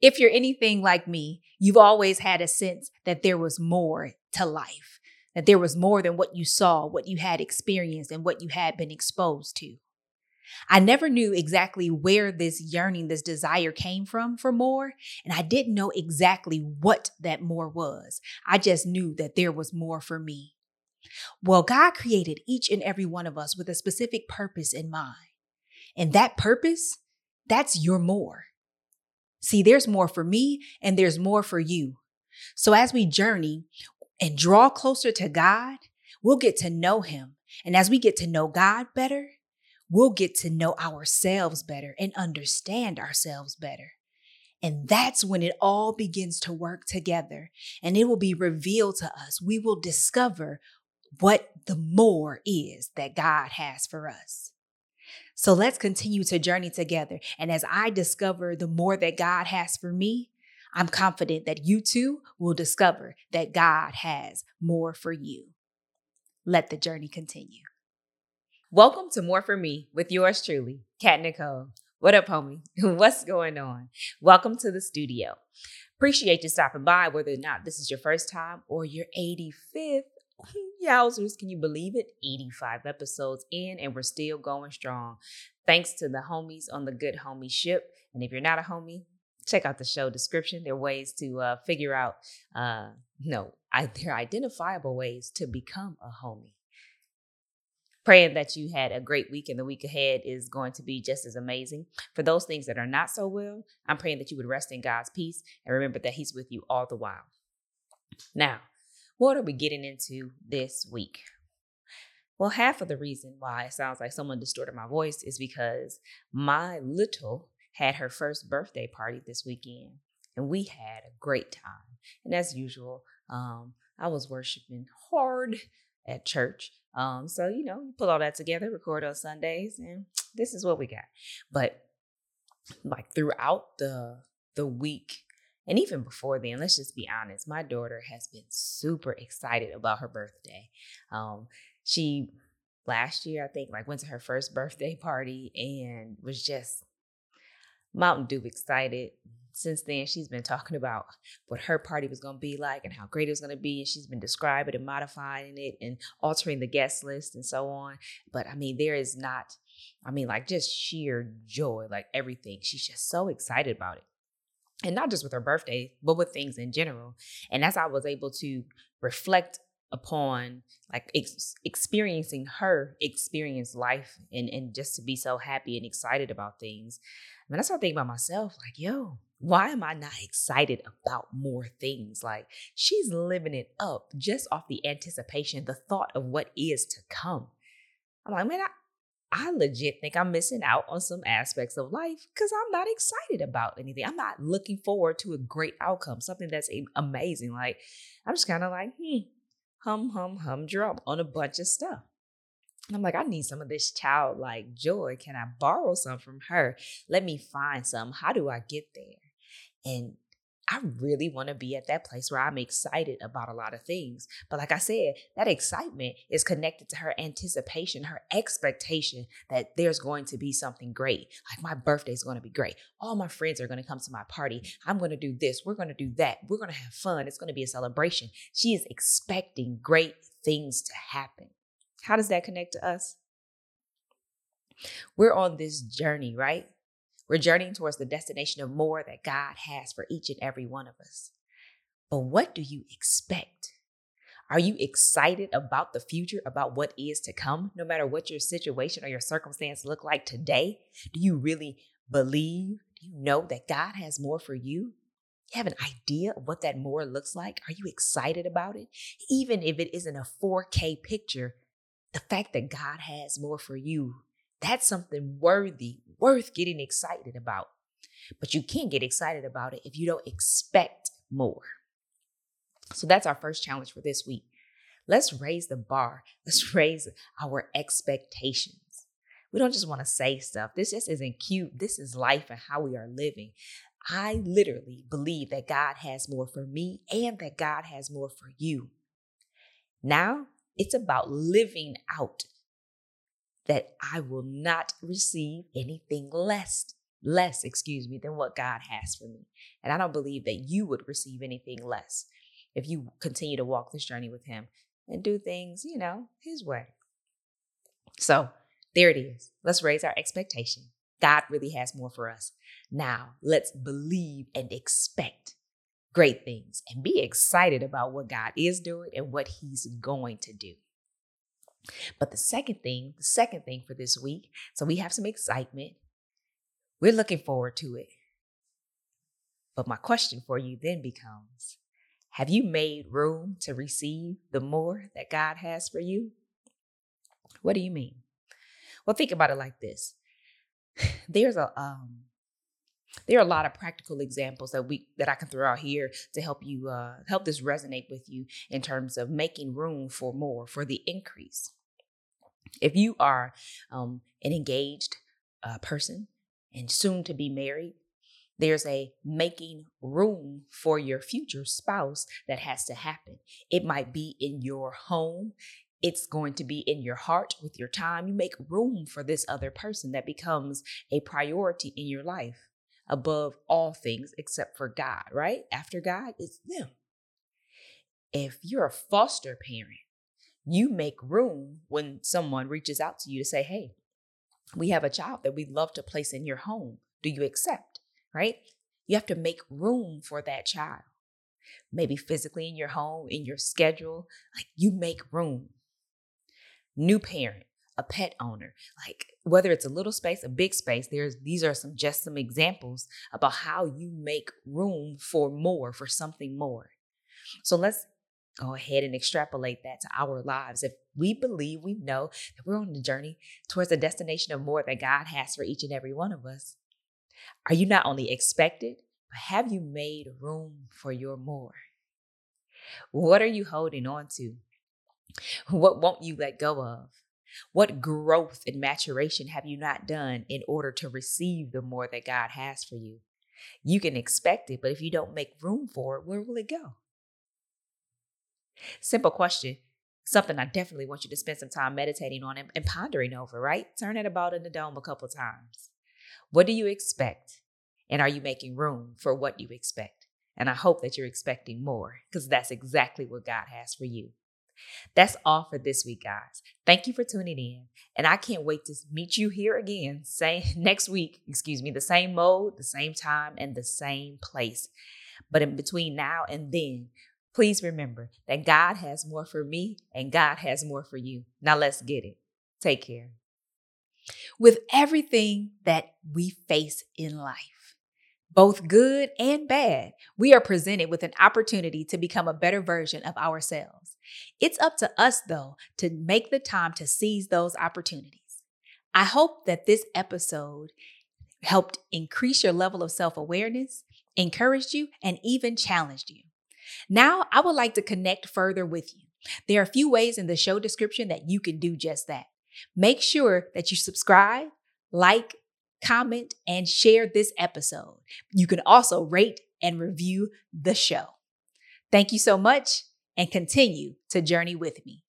If you're anything like me, you've always had a sense that there was more to life, that there was more than what you saw, what you had experienced, and what you had been exposed to. I never knew exactly where this yearning, this desire came from for more, and I didn't know exactly what that more was. I just knew that there was more for me. Well, God created each and every one of us with a specific purpose in mind. And that purpose, that's your more. See, there's more for me and there's more for you. So as we journey and draw closer to God, we'll get to know him. And as we get to know God better, we'll get to know ourselves better and understand ourselves better. And that's when it all begins to work together and it will be revealed to us. We will discover what the more is that God has for us. So let's continue to journey together. And as I discover the more that God has for me, I'm confident that you too will discover that God has more for you. Let the journey continue. Welcome to More For Me with yours truly, Kat Nicole. What up, homie? What's going on? Welcome to the studio. Appreciate you stopping by, whether or not this is your first time or your 85th. Yowzers, can you believe it? 85 episodes in and we're still going strong. Thanks to the homies on the Good Homie Ship. And if you're not a homie, check out the show description. There are ways to figure out, there are identifiable ways to become a homie. Praying that you had a great week and the week ahead is going to be just as amazing. For those things that are not so well, I'm praying that you would rest in God's peace and remember that he's with you all the while. Now, what are we getting into this week? Well, half of the reason why it sounds like someone distorted my voice is because my little had her first birthday party this weekend and we had a great time. And as usual, I was worshiping hard at church. So, you pull all that together, record on Sundays, and this is what we got. But like throughout the week, and even before then, let's just be honest, my daughter has been super excited about her birthday. She last year, I think, went to her first birthday party and was just Mountain Dew excited. Since then, she's been talking about what her party was going to be like and how great it was going to be. And she's been describing and modifying it and altering the guest list and so on. But there is not, just sheer joy, everything. She's just so excited about it. And not just with her birthday, but with things in general. And as I was able to reflect upon experiencing her experience life and just to be so happy and excited about things. I started thinking about myself, why am I not excited about more things? She's living it up just off the anticipation, the thought of what is to come. I legit think I'm missing out on some aspects of life because I'm not excited about anything. I'm not looking forward to a great outcome, something that's amazing. I'm just kind of humdrum on a bunch of stuff. I'm I need some of this childlike joy. Can I borrow some from her? Let me find some. How do I get there? And I really want to be at that place where I'm excited about a lot of things. But like I said, that excitement is connected to her anticipation, her expectation that there's going to be something great. My birthday is going to be great. All my friends are going to come to my party. I'm going to do this. We're going to do that. We're going to have fun. It's going to be a celebration. She is expecting great things to happen. How does that connect to us? We're on this journey, right? We're journeying towards the destination of more that God has for each and every one of us. But what do you expect? Are you excited about the future, about what is to come, no matter what your situation or your circumstance look like today? Do you really believe, do you know that God has more for you? You have an idea of what that more looks like? Are you excited about it? Even if it isn't a 4K picture, the fact that God has more for you, that's something worth getting excited about. But you can't get excited about it if you don't expect more. So that's our first challenge for this week. Let's raise the bar. Let's raise our expectations. We don't just want to say stuff. This just isn't cute. This is life and how we are living. I literally believe that God has more for me and that God has more for you. Now, it's about living out that I will not receive anything less less, excuse me, than what God has for me. And I don't believe that you would receive anything less if you continue to walk this journey with him and do things, you know, his way. So there it is. Let's raise our expectation. God really has more for us. Now let's believe and expect great things and be excited about what God is doing and what he's going to do. But the second thing for this week, so we have some excitement. We're looking forward to it. But my question for you then becomes, have you made room to receive the more that God has for you? What do you mean? Well, think about it like this. There's there are a lot of practical examples that I can throw out here to help you, help this resonate with you in terms of making room for more, for the increase. If you are an engaged person and soon to be married, there's a making room for your future spouse that has to happen. It might be in your home. It's going to be in your heart with your time. You make room for this other person that becomes a priority in your life above all things except for God, right? After God, it's them. If you're a foster parent, you make room when someone reaches out to you to say, hey, we have a child that we'd love to place in your home. Do you accept, right? You have to make room for that child. Maybe physically in your home, in your schedule, like you make room. New parent, a pet owner, like whether it's a little space, a big space, these are some examples about how you make room for more, for something more. So let's go ahead and extrapolate that to our lives. If we believe, we know that we're on the journey towards the destination of more that God has for each and every one of us. Are you not only expected, but have you made room for your more? What are you holding on to? What won't you let go of? What growth and maturation have you not done in order to receive the more that God has for you? You can expect it, but if you don't make room for it, where will it go? Simple question, something I definitely want you to spend some time meditating on and pondering over, right? Turn it about in the dome a couple times. What do you expect? And are you making room for what you expect? And I hope that you're expecting more, because that's exactly what God has for you. That's all for this week, guys. Thank you for tuning in. And I can't wait to meet you here again next week, the same mode, the same time, and the same place. But in between now and then, please remember that God has more for me and God has more for you. Now let's get it. Take care. With everything that we face in life, both good and bad, we are presented with an opportunity to become a better version of ourselves. It's up to us, though, to make the time to seize those opportunities. I hope that this episode helped increase your level of self-awareness, encouraged you, and even challenged you. Now, I would like to connect further with you. There are a few ways in the show description that you can do just that. Make sure that you subscribe, like, comment, and share this episode. You can also rate and review the show. Thank you so much, and continue to journey with me.